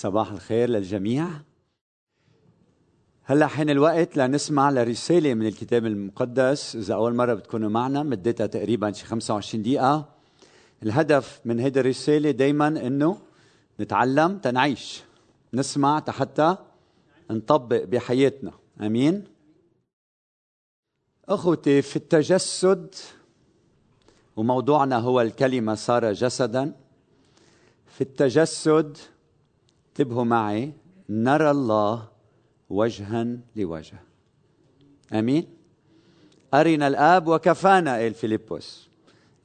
صباح الخير للجميع. هلا حين الوقت لنسمع لرسالة من الكتاب المقدس. إذا أول مرة بتكونوا معنا، مدتها تقريبا شي 25 دقيقة. الهدف من هيدا الرسالة دايما إنه نتعلم تنعيش، نسمع حتى نطبق بحياتنا. أمين. أخوتي في التجسد، وموضوعنا هو الكلمة صار جسدا. في التجسد، انتبهوا معي، نرى الله وجها لوجه. أمين. أرنا الآب وكفانا، قال فيليبوس.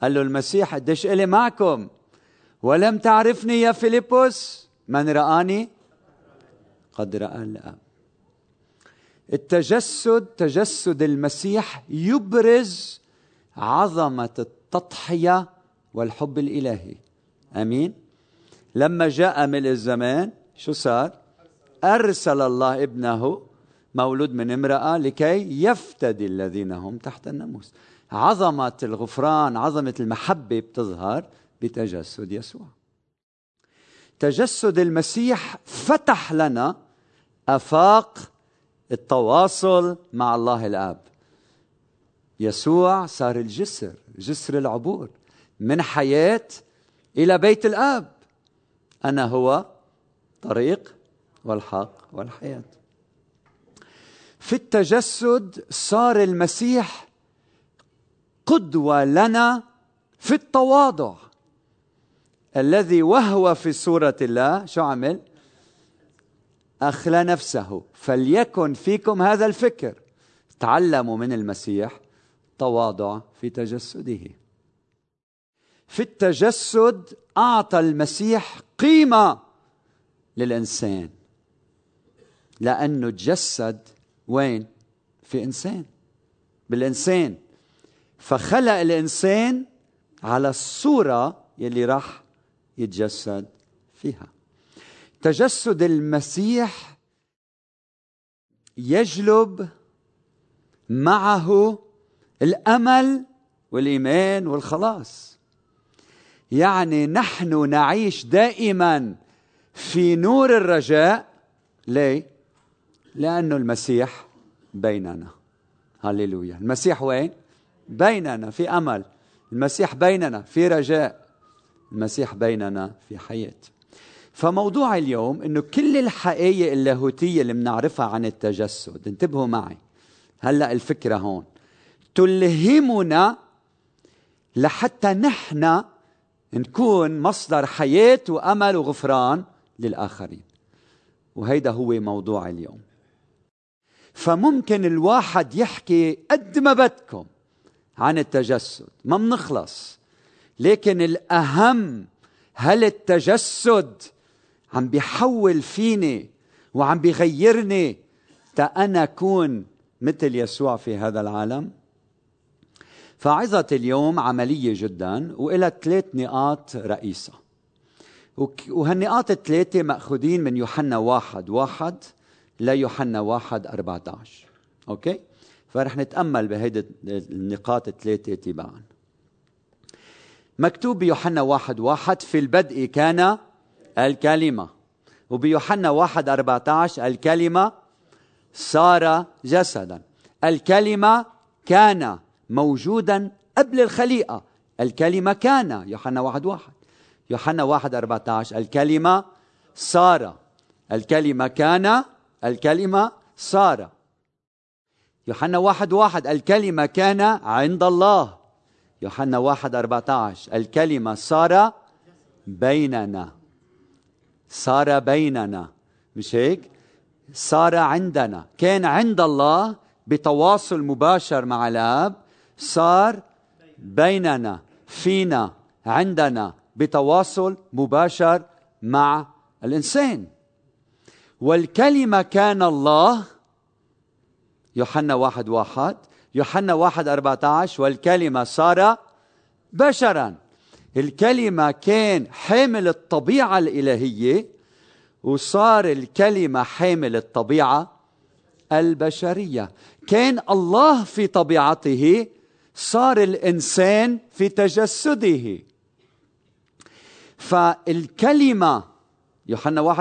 قال له المسيح قديش إلي معكم، ولم تعرفني يا فيليبوس، من رآني قد رأى الآب. التجسد، تجسد المسيح، يبرز عظمة التضحية والحب الإلهي. أمين. لما جاء ملء الزمان، شو صار؟ أرسل الله ابنه مولود من امرأة لكي يفتدي الذين هم تحت الناموس. عظمة الغفران، عظمة المحبة بتظهر بتجسد يسوع. تجسد المسيح فتح لنا آفاق التواصل مع الله الآب. يسوع صار الجسر، جسر العبور من حياة إلى بيت الآب. أنا هو الطريق والحق والحياة. في التجسد صار المسيح قدوة لنا في التواضع، الذي وهو في صورة الله شو عمل؟ أخلى نفسه. فليكن فيكم هذا الفكر، تعلموا من المسيح تواضع في تجسده. في التجسد أعطى المسيح قيمة للإنسان، لأنه تجسد وين؟ في إنسان، بالإنسان. فخلق الإنسان على الصورة يلي راح يتجسد فيها. تجسد المسيح يجلب معه الأمل والإيمان والخلاص. يعني نحن نعيش دائما في نور الرجاء. ليه؟ لأنه المسيح بيننا. هللويا. المسيح وين؟ بيننا، في أمل. المسيح بيننا، في رجاء. المسيح بيننا، في حياة. فموضوع اليوم إنه كل الحقائق اللاهوتية اللي بنعرفها عن التجسد، انتبهوا معي هلأ، الفكرة هون تلهمنا لحتى نحن نكون مصدر حياة وأمل وغفران للآخرين. وهيدا هو موضوع اليوم. فممكن الواحد يحكي قد ما بدكم عن التجسد، ما منخلص. لكن الأهم، هل التجسد عم بيحول فيني وعم بيغيرني تا أنا أكون مثل يسوع في هذا العالم؟ فعظة اليوم عملية جدا، وإلى 3 نقاط رئيسة. وهالنقاط الثلاثة مأخوذين من يوحنا 1:1 ليوحنا 1:14. أوكي؟ فرح نتأمل بهيدي النقاط الثلاثة تباعا. مكتوب بيوحنا 1:1 في البدء كان الكلمة، وبيوحنا 1:14 الكلمة صار جسدا. الكلمة كان موجودا قبل الخليقة، الكلمة كان، يوحنا 1:1. يوحنا 1:14 الكلمة صار، الكلمة كان، الكلمة صار. يوحنا 1:1 الكلمة كان عند الله. يوحنا 1:14 الكلمة صار بيننا. صار بيننا، مش هيك؟ صار عندنا، كان عند الله بتواصل مباشر مع الآب، صار بيننا، فينا، عندنا، بتواصل مباشر مع الإنسان. والكلمة كان الله، يوحنا 1:1. يوحنا 1:14 والكلمة صار بشرا. الكلمة كان حامل الطبيعة الإلهية، وصار الكلمة حامل الطبيعة البشرية. كان الله في طبيعته، صار الإنسان في تجسده. فالكلمة يوحنا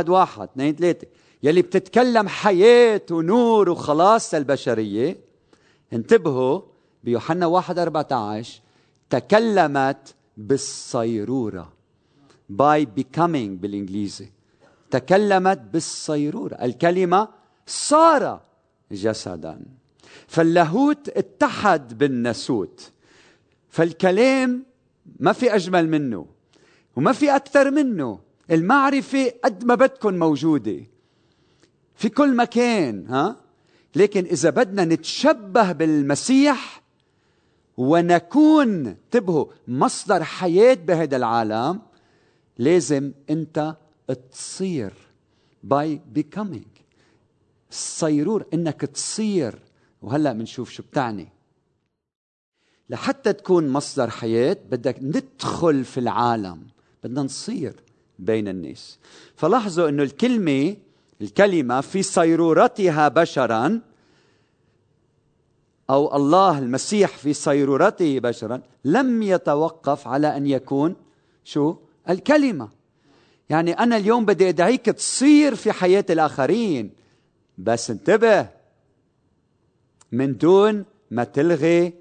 1:1-2-3 يلي بتتكلم حياة ونور وخلاص البشرية. انتبهوا بيوحنا 1:14 تكلمت بالصيرورة، by becoming بالإنجليزي، تكلمت بالصيرورة، الكلمة صار جسدا، فاللاهوت اتحد بالناسوت، فالكلام ما في أجمل منه وما في أكثر منه. المعرفة قد ما بدكن موجودة في كل مكان، لكن إذا بدنا نتشبه بالمسيح ونكون، انتبهوا، مصدر حياة بهذا العالم، لازم أنت تصير by becoming، الصيرور، إنك تصير. وهلأ منشوف شو بتعني. لحتى تكون مصدر حياة بدك ندخل في العالم، بدنا نصير بين الناس. فلاحظوا إنه الكلمة في صيرورتها بشرا، أو الله المسيح في صيرورته بشرا، لم يتوقف على أن يكون شو؟ الكلمة. يعني أنا اليوم بدي أدعيك تصير في حياة الآخرين، بس انتبه، من دون ما تلغي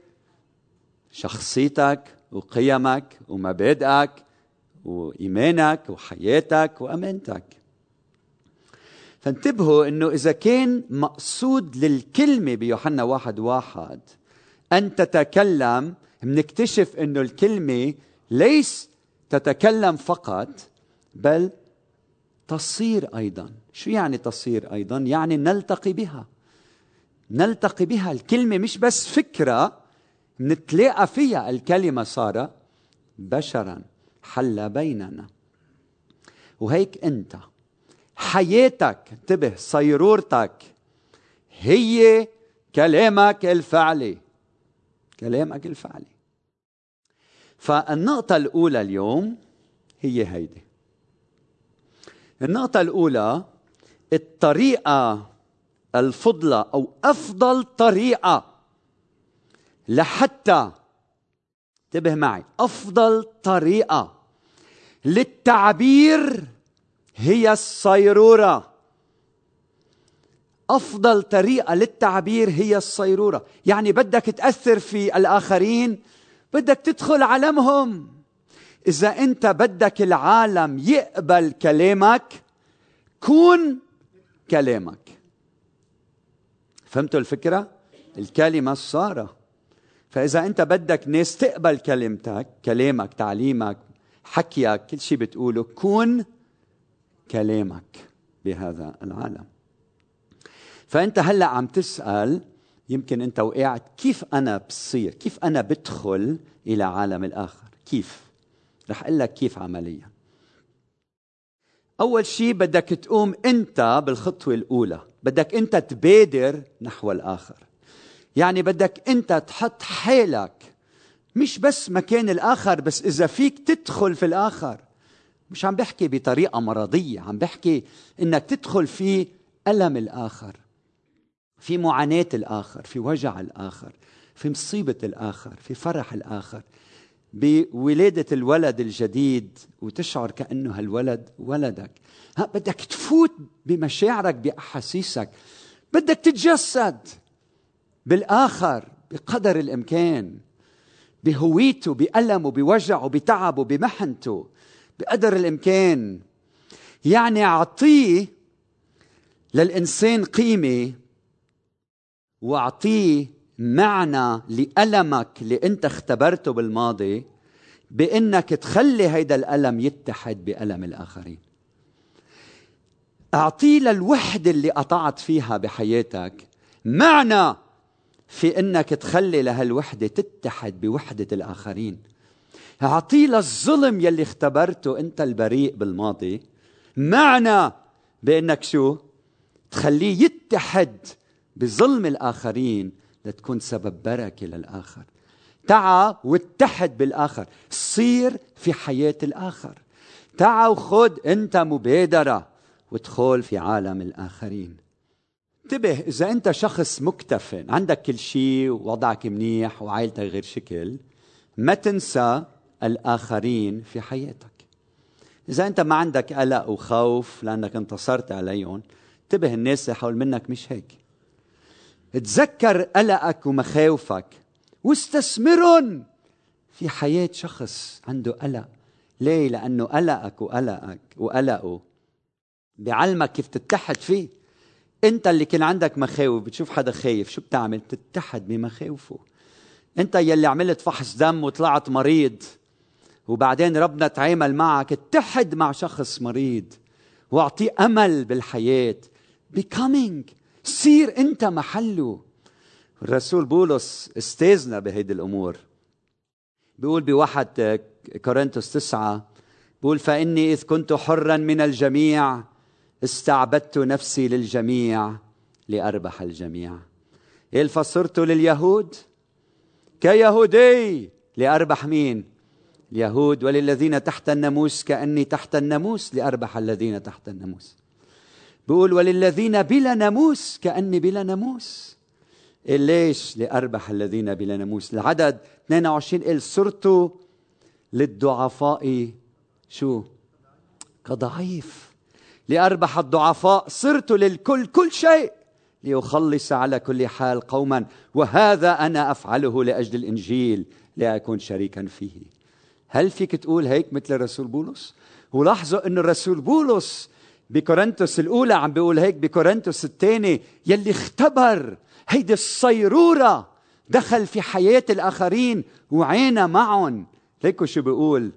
شخصيتك وقيمك ومبادئك وإيمانك وحياتك وأمانتك. فانتبهوا إنه إذا كان مقصود للكلمة بيوحنا 1:1 أن تتكلم، منكتشف إنه الكلمة ليس تتكلم فقط، بل تصير أيضا. شو يعني تصير أيضا؟ يعني نلتقي بها، نلتقي بها. الكلمة مش بس فكرة نتلاقى فيها، الكلمة صار بشرا حل بيننا. وهيك أنت حياتك، انتبه، صيرورتك هي كلامك الفعلي، كلامك الفعلي. فالنقطة الأولى اليوم هي هيدي. النقطة الأولى، الطريقة الفضلى أو أفضل طريقة لحتى، انتبه معي، أفضل طريقة للتعبير هي الصيرورة. أفضل طريقة للتعبير هي الصيرورة. يعني بدك تأثر في الآخرين، بدك تدخل عالمهم. إذا أنت بدك العالم يقبل كلامك، كون كلامك. فهمتوا الفكرة؟ الكلمة الصارة. فإذا أنت بدك ناس تقبل كلمتك، كلامك، تعليمك، حكيك، كل شيء بتقوله، كون كلامك بهذا العالم. فأنت هلأ عم تسأل، يمكن أنت وقعت، كيف أنا بصير؟ كيف أنا بدخل إلى عالم الآخر؟ كيف؟ رح أقول لك كيف عمليا. أول شيء بدك تقوم أنت بالخطوة الأولى، بدك أنت تبادر نحو الآخر. يعني بدك أنت تحط حالك مش بس مكان الآخر، بس إذا فيك تدخل في الآخر. مش عم بحكي بطريقة مرضية، عم بحكي إنك تدخل في ألم الآخر، في معاناة الآخر، في وجع الآخر، في مصيبة الآخر، في فرح الآخر، بولادة الولد الجديد وتشعر كأنه هالولد ولدك. بدك تفوت بمشاعرك، بأحاسيسك، بدك تتجسد بالآخر بقدر الإمكان، بهويته، بألمه، بوجعه، بتعبه، بمحنته، بقدر الإمكان. يعني أعطيه للإنسان قيمة، وأعطيه معنى لألمك اللي أنت اختبرته بالماضي، بأنك تخلي هيدا الألم يتحد بألم الآخرين. أعطيه للوحدة اللي قطعت فيها بحياتك معنى، في أنك تخلي لهالوحدة تتحد بوحدة الآخرين. أعطيه للظلم يلي اختبرته أنت البريء بالماضي معنى، بأنك شو؟ تخليه يتحد بظلم الآخرين لتكون سبب بركة للآخر. تعا واتحد بالآخر، صير في حياة الآخر. تعا وخد أنت مبادرة وادخل في عالم الآخرين. انتبه، إذا أنت شخص مكتفن، عندك كل شيء ووضعك منيح وعائلتك غير شكل، ما تنسى الآخرين في حياتك. إذا أنت ما عندك قلق وخوف لأنك انتصرت عليهم، انتبه الناس اللي حول منك مش هيك. تذكر قلقك ومخاوفك واستثمرهم في حياة شخص عنده قلق. ليه؟ لأنه قلقك وقلقه بيعلمك كيف تتحد فيه. أنت اللي كان عندك مخاوف، بتشوف حدا خايف شو بتعمل؟ بتتحد بمخاوفه. أنت يلي عملت فحص دم وطلعت مريض وبعدين ربنا تعامل معك، اتحد مع شخص مريض واعطيه أمل بالحياة. becoming، سير أنت محله. الرسول بولس استاذنا بهيدي الأمور، بيقول بواحد كورنثوس 9 بيقول: فإني إذ كنت حرا من الجميع استعبدت نفسي للجميع لأربح الجميع. إذ فصرت لليهود كيهودي لأربح مين؟ اليهود. وللذين تحت الناموس كأني تحت الناموس لأربح الذين تحت الناموس. بيقول وللذين بلا ناموس كأني بلا ناموس. ليش؟ لأربح الذين بلا ناموس. العدد 22 قال: صرت للضعفاء شو؟ كضعيف لأربح الضعفاء. صرت للكل كل شيء ليخلص على كل حال قوما، وهذا أنا أفعله لأجل الإنجيل لأكون شريكا فيه. هل فيك تقول هيك مثل الرسول بولس؟ ولاحظوا أن الرسول بولس بكورنثوس الأولى عم بيقول هيك، بكورنثوس الثاني يلي اختبر هيدي الصيرورة دخل في حياة الآخرين وعينا معهم. ليكوا شو بيقول؟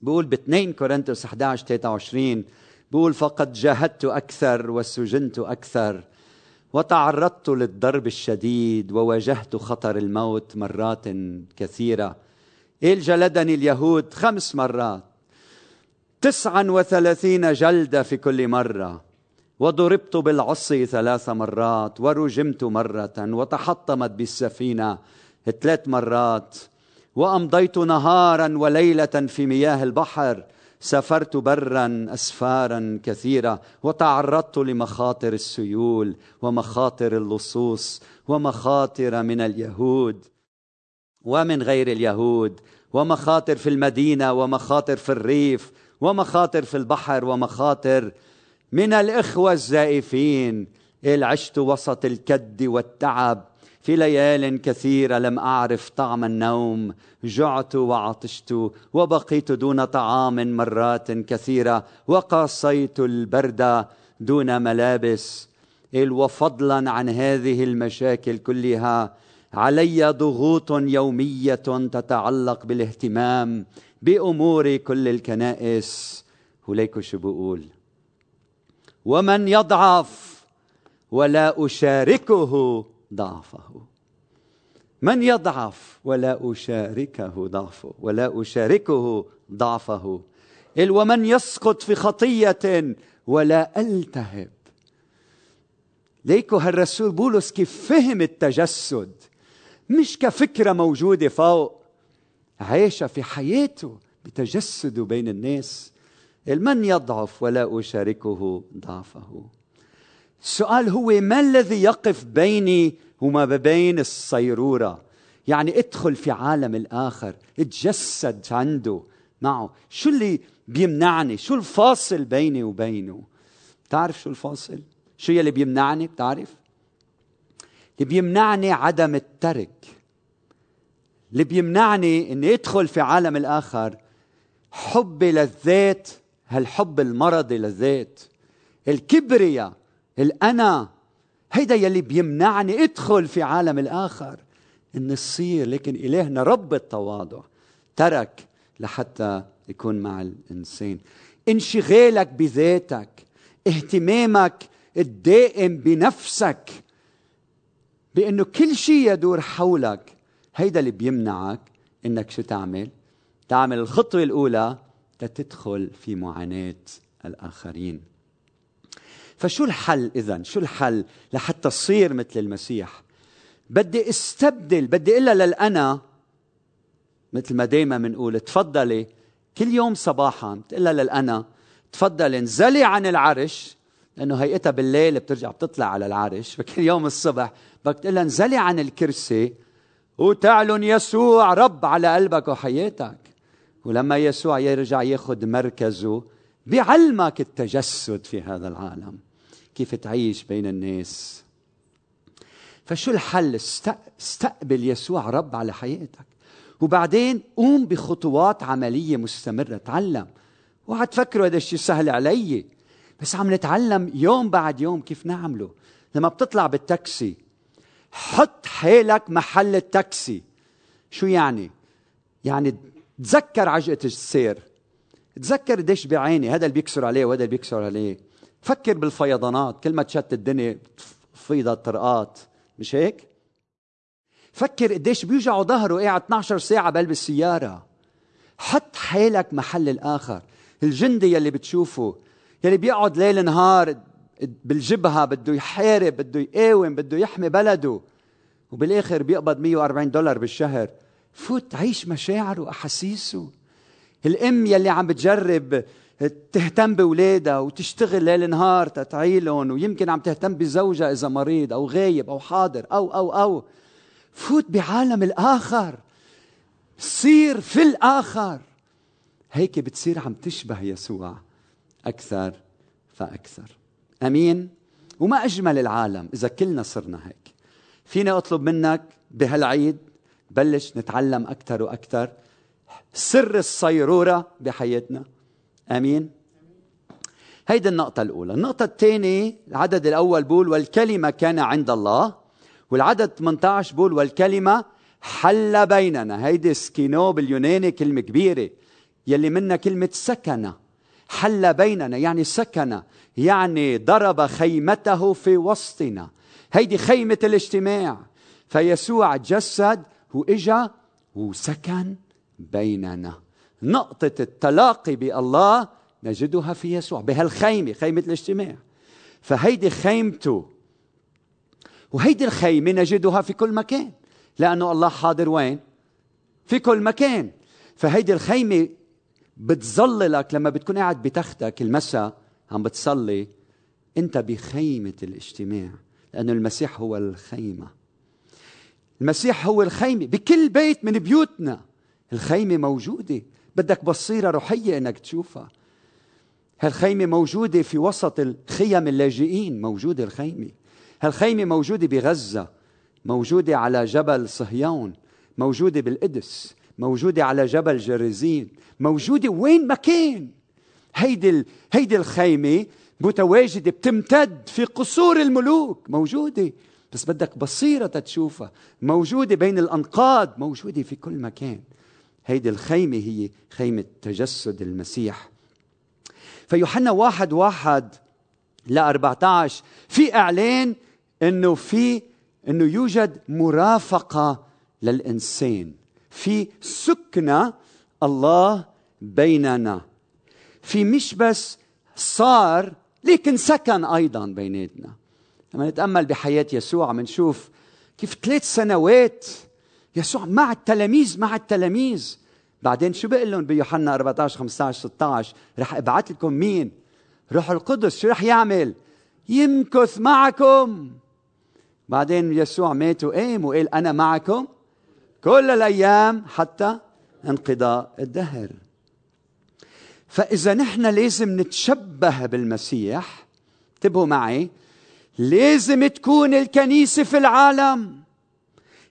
بيقول باثنين كورنثوس 11-23 بيقول: فقد جاهدت أكثر وسجنت أكثر وتعرضت للضرب الشديد وواجهت خطر الموت مرات كثيرة. إيه جلدني اليهود 5 مرات 39 جلدة في كل مرة، وضربت بالعصي 3 مرات ورجمت 1 مرة وتحطمت بالسفينة 3 مرات، وأمضيت نهارا وليلة في مياه البحر، سافرت برا أسفارا كثيرة، وتعرضت لمخاطر السيول ومخاطر اللصوص ومخاطر من اليهود ومن غير اليهود، ومخاطر في المدينة ومخاطر في الريف ومخاطر في البحر ومخاطر من الإخوة الزائفين. عشت وسط الكد والتعب في ليال كثيرة، لم أعرف طعم النوم، جعت وعطشت وبقيت دون طعام مرات كثيرة، وقاصيت البرد دون ملابس. وفضلا عن هذه المشاكل كلها علي ضغوط يومية تتعلق بالاهتمام بأمور كل الكنائس. وليكو شو بقول؟ ومن يضعف ولا أشاركه ضعفه. من يضعف ولا أشاركه ضعفه، ولا أشاركه ضعفه. ومن يسقط في خطية ولا ألتهب. ليكو هالرسول بولس كيف فهم التجسد، مش كفكرة موجودة فوق، عايشة في حياته بتجسده بين الناس. من يضعف ولا أشاركه ضعفه. السؤال هو: ما الذي يقف بيني وما بين الصيرورة؟ يعني ادخل في عالم الآخر، اتجسد عنده معه. شو اللي بيمنعني؟ شو الفاصل بيني وبينه؟ بتعرف شو الفاصل؟ شو يلي بيمنعني؟ بتعرف؟ اللي بيمنعني عدم الترك، اللي بيمنعني اني ادخل في عالم الآخر حب للذات، هالحب المرضي للذات، الكبرياء، الأنا. هيدا يلي بيمنعني ادخل في عالم الآخر ان الصير. لكن إلهنا رب التواضع ترك لحتى يكون مع الإنسان. انشغالك بذاتك، اهتمامك الدائم بنفسك، بأنه كل شيء يدور حولك، هيدا اللي بيمنعك انك شو تعمل؟ تعمل الخطوة الأولى لتدخل في معاناة الآخرين. فشو الحل إذن؟ شو الحل لحتى تصير مثل المسيح؟ بدي استبدل، بدي إلا للأنا، مثل ما دايما منقول تفضلي كل يوم صباحا تقلا للأنا تفضلي انزلي عن العرش، لأنه هيئتها بالليل بترجع بتطلع على العرش، فكل يوم الصبح بدك تقلا انزلي عن الكرسي وتعلن يسوع رب على قلبك وحياتك. ولما يسوع يرجع ياخذ مركزه بيعلمك التجسد في هذا العالم، كيف تعيش بين الناس. فشو الحل؟ استقبل يسوع رب على حياتك، وبعدين قوم بخطوات عملية مستمرة. تعلم، وعاد تفكروا هذا الشيء سهل علي، بس عم نتعلم يوم بعد يوم كيف نعمله. لما بتطلع بالتاكسي حط حالك محل التاكسي. شو يعني؟ يعني تذكر عجقة السير، تذكر ديش بعيني، هذا اللي بيكسر عليه وهذا اللي بيكسر عليه. فكر بالفيضانات، كل ما تشتت الدنيا تفيض الطرقات، مش هيك؟ فكر قديش بيوجعوا ظهره قاعد 12 ساعة بقلب السيارة. حط حالك محل الآخر. الجندي يلي بتشوفه، يلي بيقعد ليل نهار بالجبهة، بده يحارب، بده يقاوم، بده يحمي بلده، وبالآخر بيقبض $140 بالشهر. فوت عيش مشاعره وأحاسيسه. الأم يلي عم بتجرب تهتم بولادها وتشتغل ليل نهار تتعيلهم، ويمكن عم تهتم بزوجها إذا مريض أو غايب أو حاضر أو فوت بعالم الآخر، صير في الآخر. هيك بتصير عم تشبه يسوع أكثر فأكثر. أمين. وما أجمل العالم إذا كلنا صرنا هيك. فينا أطلب منك بهالعيد بلش نتعلم أكثر وأكثر سر الصيرورة بحياتنا. أمين. هيدي النقطة الأولى. النقطة الثانية، العدد الأول بول والكلمة كان عند الله، والعدد 18 بول والكلمة حل بيننا. هيدي سكينو باليوناني، كلمة كبيرة يلي منها كلمة سكنة. حل بيننا يعني سكنة، يعني ضرب خيمته في وسطنا. هيدي خيمة الاجتماع. فيسوع جسد وإجا وسكن بيننا. نقطة التلاقي بالله نجدها في يسوع بهالخيمة، خيمة الاجتماع. فهيدي خيمته، وهيدي الخيمة نجدها في كل مكان، لأنه الله حاضر وين؟ في كل مكان. فهيدي الخيمة بتظللك لما بتكون قاعد بتختك المساء عم بتصلي، أنت بخيمة الاجتماع، لأنه المسيح هو الخيمة. المسيح هو الخيمة. بكل بيت من بيوتنا الخيمة موجودة. بدك بصيرة روحية إنك تشوفها. هالخيمة موجودة في وسط الخيم اللاجئين، موجودة الخيمة. هالخيمة موجودة بغزة، موجودة على جبل صهيون، موجودة بالقدس، موجودة على جبل جريزين، موجودة وين ما كان. هيدي الخيمة متواجدة، بتمتد في قصور الملوك، موجودة، بس بدك بصيرة تشوفها. موجودة بين الأنقاض، موجودة في كل مكان. هيدي الخيمة هي خيمة تجسد المسيح. فيوحنا 1:1-14 في إعلان إنه يوجد مرافقة للإنسان، في سكنة الله بيننا. في مش بس صار، لكن سكن أيضا بيناتنا. لما نتأمل بحياة يسوع منشوف كيف 3 سنوات يسوع مع التلاميذ بعدين شو بقول لهم بيوحنا 14:15-16؟ رح ابعث لكم مين؟ روح القدس. شو رح يعمل؟ يمكث معكم. بعدين يسوع مات وقام وقال انا معكم كل الايام حتى انقضاء الدهر. فاذا نحن لازم نتشبه بالمسيح. انتبهوا معي، لازم تكون الكنيسة في العالم.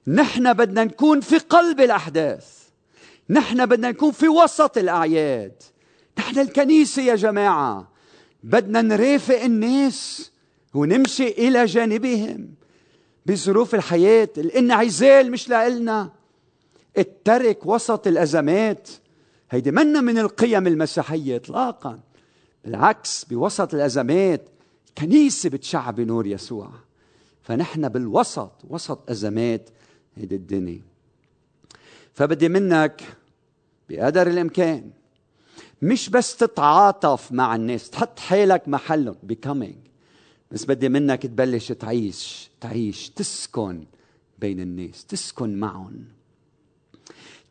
نحن بدنا نكون في قلب الأحداث، نحن بدنا نكون في وسط الأعياد. نحن الكنيسة يا جماعة، بدنا نرافق الناس ونمشي إلى جانبهم بظروف الحياة. الانعزال مش لإلنا، الترك وسط الأزمات، هيدي منا من القيم المسيحية إطلاقا. بالعكس، بوسط الأزمات الكنيسة بتشع بنور يسوع. فنحن بالوسط، وسط أزمات هيدي الدنيا. فبدي منك بقدر الإمكان مش بس تتعاطف مع الناس، تحط حالك محلهم becoming، بس بدي منك تبلش تعيش تسكن بين الناس، تسكن معهم،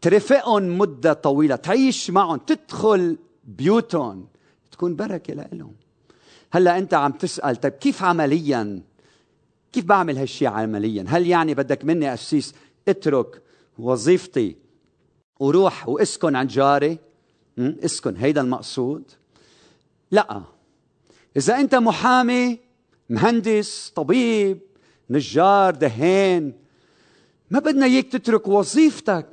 ترفقهم مدة طويلة، تعيش معهم، تدخل بيوتهم، تكون بركة لهم. هلأ أنت عم تسأل طيب كيف عملياً؟ كيف بعمل هالشيء عملياً؟ هل يعني بدك مني أسيس اترك وظيفتي وروح واسكن عند جاري اسكن، هيدا المقصود. لا، إذا أنت محامي، مهندس، طبيب، نجار، دهان، ما بدنا إياك تترك وظيفتك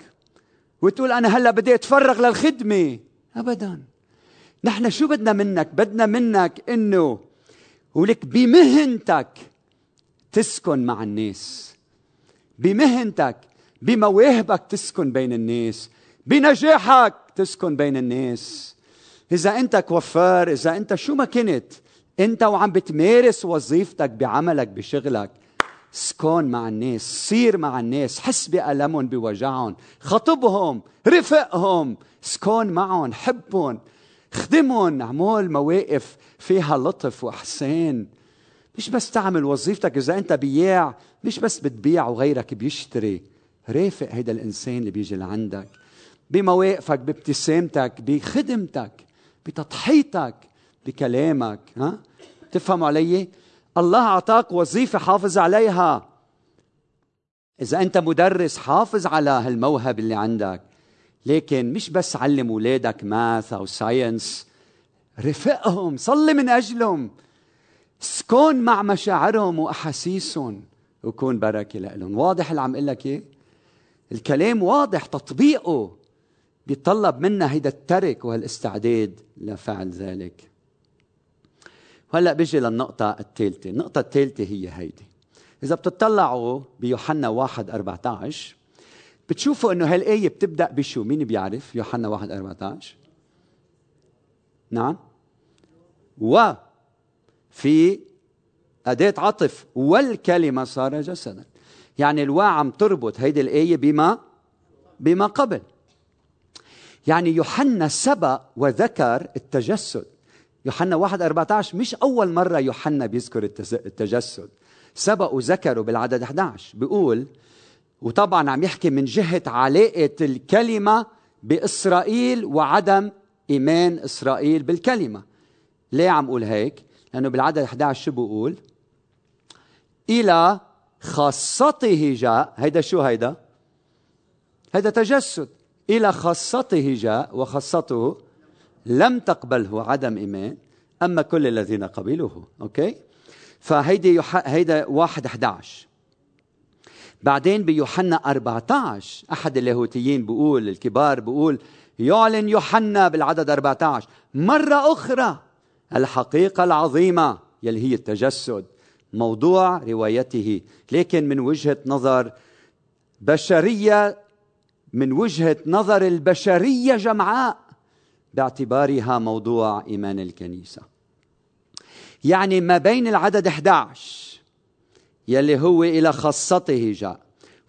وتقول أنا هلأ بدي أتفرغ للخدمة. أبداً، نحن شو بدنا منك؟ بدنا منك إنه ولك بمهنتك تسكن مع الناس، بمهنتك بمواهبك تسكن بين الناس، بنجاحك تسكن بين الناس. إذا أنت كوفار، إذا أنت شو ما كنت، أنت وعم بتمارس وظيفتك بعملك بشغلك، سكن مع الناس، سير مع الناس، حس بألمهم بوجعهم، خطبهم، رفقهم، سكن معهم، حبهم، خدمهم، اعمل مواقف فيها لطف وإحسان. مش بس تعمل وظيفتك. إذا أنت بياع، مش بس بتبيع وغيرك بيشتري، رافق هيدا الإنسان اللي بيجي لعندك بمواقفك، بابتسامتك، بخدمتك، بتضحيتك، بكلامك. ها؟ تفهم علي؟ الله أعطاك وظيفة، حافظ عليها. إذا أنت مدرس، حافظ على هالموهب اللي عندك، لكن مش بس علم أولادك ماث أو ساينس، رفقهم، صلي من أجلهم، سكون مع مشاعرهم وأحاسيسهم، وكون بركة لهم. واضح اللي عم أقول لك إيه؟ الكلام واضح، تطبيقه بيطلب منا هيدا الترك وهالاستعداد لفعل ذلك. وهلأ بيجي للنقطة الثالثة. النقطة الثالثة هي هيدي. إذا بتطلعوا بيوحنا 1:14 بتشوفوا إنه هالآية بتبدأ بشو؟ مين بيعرف يوحنا 1:14؟ نعم، وفي أداة عطف، والكلمة صار جسدا. يعني الوا عم تربط هيدي الآية بما قبل. يعني يوحنا سبق وذكر التجسد. يوحنا 1:14 مش أول مرة يوحنا بيذكر التجسد، سبق وذكره بالعدد 11. بيقول، وطبعا عم يحكي من جهة علاقة الكلمة بإسرائيل وعدم إيمان إسرائيل بالكلمة. ليه عم أقول هيك؟ لأنه بالعدد 11 شو بيقول؟ إلى خاصته جاء. هيدا شو هيدا؟ هيدا تجسد. إلى خاصته جاء وخاصته لم تقبله، عدم إيمان، أما كل الذين قبلوه. أوكي؟ فهيدا 1:11. بعدين بيوحنا 14 أحد اللاهوتيين بيقول، الكبار بيقول، يعلن يوحنا بالعدد 14 مرة أخرى الحقيقة العظيمة يلي هي التجسد، موضوع روايته، لكن من وجهة نظر بشرية، من وجهة نظر البشرية جمعاء، باعتبارها موضوع إيمان الكنيسة. يعني ما بين العدد 11 يلي هو إلى خاصته جاء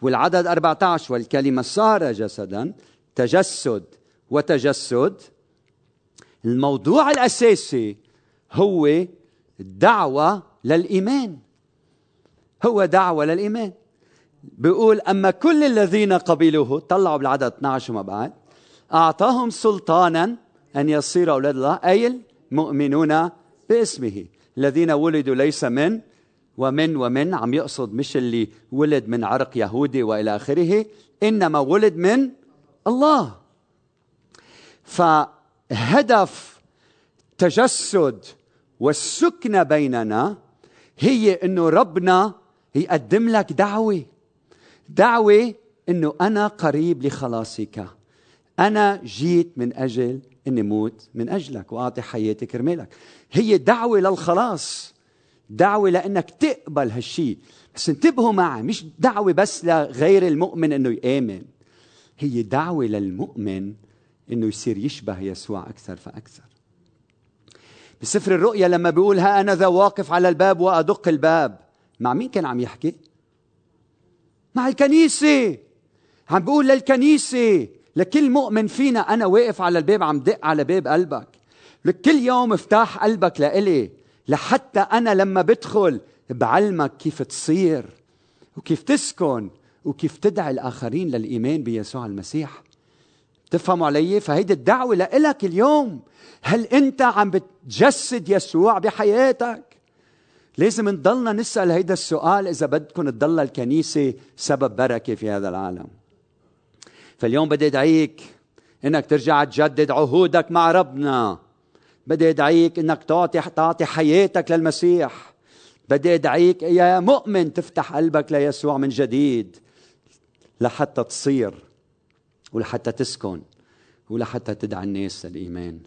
والعدد 14 والكلمة صار جسدا، تجسد وتجسد، الموضوع الأساسي هو دعوة للإيمان، هو دعوة للإيمان. بيقول أما كل الذين قبلوه، طلعوا بالعدد 12 وما بعد، أعطاهم سلطانا أن يصيروا أولاد الله، أي المؤمنون باسمه، الذين ولدوا ليس من ومن عم يقصد مش اللي ولد من عرق يهودي وإلى آخره، إنما ولد من الله. فهدف تجسد والسكنة بيننا هي إنه ربنا يقدم لك دعوة إنه أنا قريب لخلاصك، أنا جيت من أجل إني موت من أجلك وأعطي حياتي كرمالك. هي دعوة للخلاص، دعوة لأنك تقبل هالشي. بس انتبهوا معي، مش دعوة بس لغير المؤمن إنه يآمن، هي دعوة للمؤمن إنه يصير يشبه يسوع أكثر فأكثر. بسفر الرؤيا لما بيقول ها أنا ذا واقف على الباب وأدق الباب، مع مين كان عم يحكي؟ مع الكنيسة. عم بيقول للكنيسة، لكل مؤمن فينا، أنا واقف على الباب، عم دق على باب قلبك، لكل يوم افتح قلبك لإلي، لحتى أنا لما بدخل بعلمك كيف تصير وكيف تسكن وكيف تدعي الآخرين للإيمان بيسوع المسيح. تفهموا علي؟ فهيدي الدعوة لإلك اليوم. هل أنت عم بتجسد يسوع بحياتك؟ لازم نضلنا نسأل هيدا السؤال إذا بدكن تضل الكنيسة سبب بركة في هذا العالم. فاليوم بدي أدعيك إنك ترجع تجدد عهودك مع ربنا. بدي أدعيك إنك تعطي حياتك للمسيح. بدي أدعيك يا مؤمن تفتح قلبك ليسوع من جديد، لحتى تصير ولحتى تسكن ولحتى تدعى الناس للإيمان.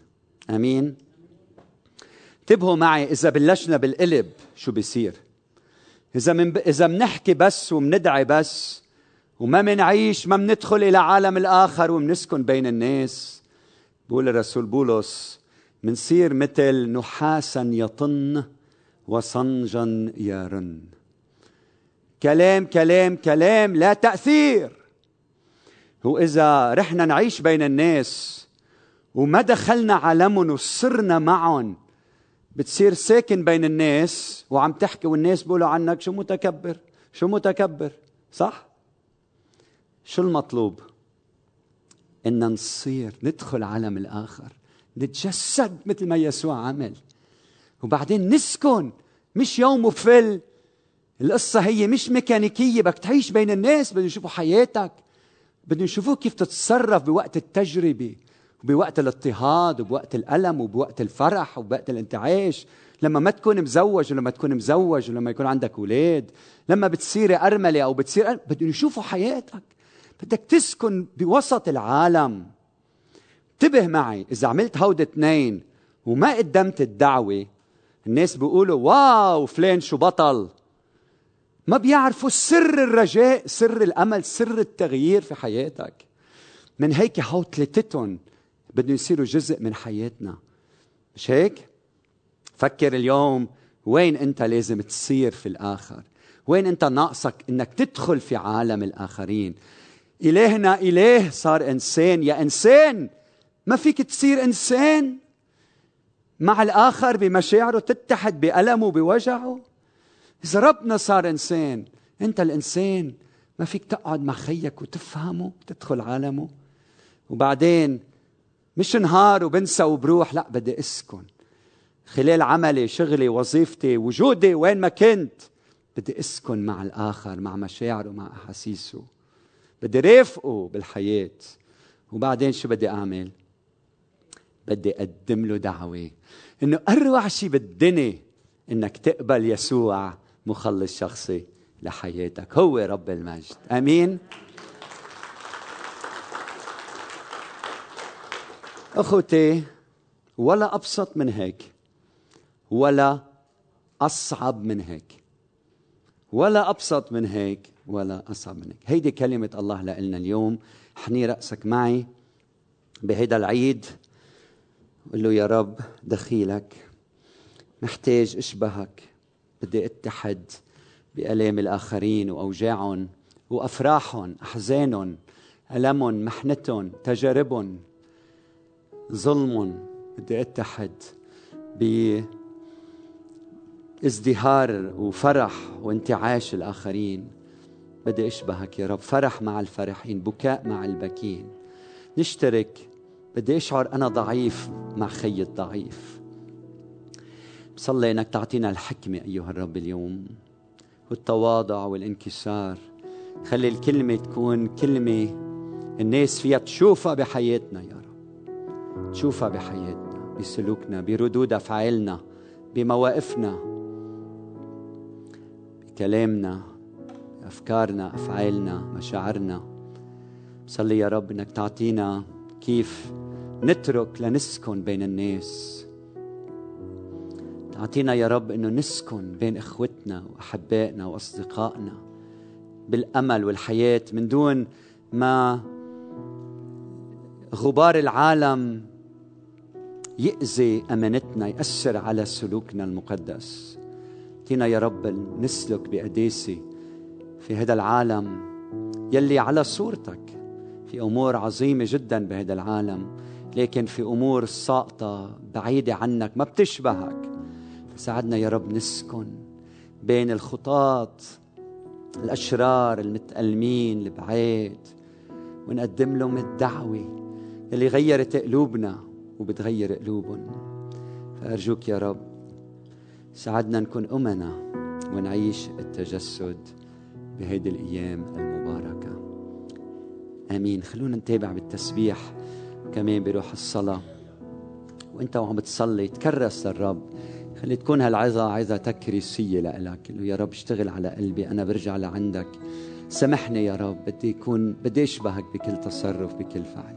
أمين. انتبهوا معي، إذا بلشنا بالقلب شو بيصير؟ إذا منحكي بس ومندعي بس وما منعيش، ما مندخل إلى عالم الآخر ومنسكن بين الناس، بقول الرسول بولس منصير مثل نحاسا يطن وصنجا يرن. كلام كلام كلام لا تأثير. وإذا رحنا نعيش بين الناس وما دخلنا عالمهم وصرنا معهم، بتصير ساكن بين الناس وعم تحكي والناس بيقولوا عنك شو متكبر شو متكبر. صح؟ شو المطلوب؟ إن نصير ندخل عالم الآخر، نتجسد مثل ما يسوع عمل، وبعدين نسكن. مش يوم وفل. القصة هي مش ميكانيكية، بدك تعيش بين الناس، بدهم يشوفوا حياتك، بدهم يشوفوا كيف تتصرف بوقت التجربة وبوقت الاضطهاد وبوقت الألم وبوقت الفرح وبوقت الانتعاش، لما ما تكون مزوج ولما تكون مزوج ولما يكون عندك أولاد، لما بتصيري أرملة أو بتصير أرملة، بدهم يشوفوا حياتك. بدك تسكن بوسط العالم. انتبه معي، إذا عملت هود اثنين وما قدمت الدعوة، الناس بيقولوا واو فلان شو بطل، ما بيعرفوا سر الرجاء، سر الأمل، سر التغيير في حياتك. من هيك هوتلتتهم بدهم يصيروا جزء من حياتنا، مش هيك؟ فكر اليوم وين أنت لازم تصير في الآخر، وين أنت ناقصك أنك تدخل في عالم الآخرين. إلهنا إله صار إنسان. يا إنسان ما فيك تصير إنسان مع الآخر بمشاعره، تتحد بألمه بوجعه؟ إذا ربنا صار إنسان، أنت الإنسان ما فيك تقعد مع خيك وتفهمه وتدخل عالمه وبعدين مش نهار وبنسى وبروح؟ لا، بدي أسكن خلال عملي، شغلي، وظيفتي، وجودي، وين ما كنت بدي أسكن مع الآخر، مع مشاعره، مع أحاسيسه، بدي رافقه بالحياة. وبعدين شو بدي أعمل؟ بدي أقدم له دعوة. إنه أروع شيء بالدنيا إنك تقبل يسوع مخلص شخصي لحياتك. هو رب المجد. أمين. أخوتي، ولا أبسط من هيك، ولا أصعب من هيك، ولا أبسط من هيك، ولا أصعب من هيك. هيدي كلمة الله لنا اليوم. حني رأسك معي بهيدا العيد، قل له يا رب دخيلك، محتاج أشبهك، بدي أتحد بألام الآخرين وأوجاعهم وأفراحهم، أحزانهم، ألمهم، محنتهم، تجاربهم، ظلم. بدي أتحد بازدهار وفرح وانتعاش الآخرين. بدي أشبهك يا رب، فرح مع الفرحين، بكاء مع البكين، نشترك. بدي أشعر أنا ضعيف مع خي الضعيف. بصلي أنك تعطينا الحكمة أيها الرب اليوم، والتواضع والانكسار. خلي الكلمة تكون كلمة الناس فيها تشوفها بحياتنا يا رب، تشوفها بحياتنا، بسلوكنا، بردود أفعالنا، بمواقفنا، بكلامنا، بأفكارنا، أفعالنا، مشاعرنا. بصلي يا رب أنك تعطينا كيف نترك لنسكن بين الناس. تعطينا يا رب أنه نسكن بين إخوتنا وأحبائنا وأصدقائنا بالأمل والحياة، من دون ما غبار العالم يؤذي أمانتنا، يأثر على سلوكنا المقدس. اعطينا يا رب نسلك بقداسة في هذا العالم يلي على صورتك. في أمور عظيمة جدا بهذا العالم، لكن في أمور ساقطة بعيدة عنك، ما بتشبهك. فساعدنا يا رب نسكن بين الخطاط الأشرار المتألمين البعيد، ونقدم لهم الدعوة اللي غيرت قلوبنا وبتغير قلوبهم. فأرجوك يا رب ساعدنا نكون أمنا ونعيش التجسد بهذه الأيام المباركة. آمين. خلونا نتابع بالتسبيح كمان بروح الصلاة وانت وعم تصلي تكرس للرب. خلي تكون هالعظة عظة تكريسية لإلك، قل له يا رب اشتغل على قلبي، أنا برجع لعندك، سمحني يا رب، بدي أكون، بدي أشبهك بكل تصرف بكل فعل.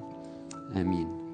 آمين.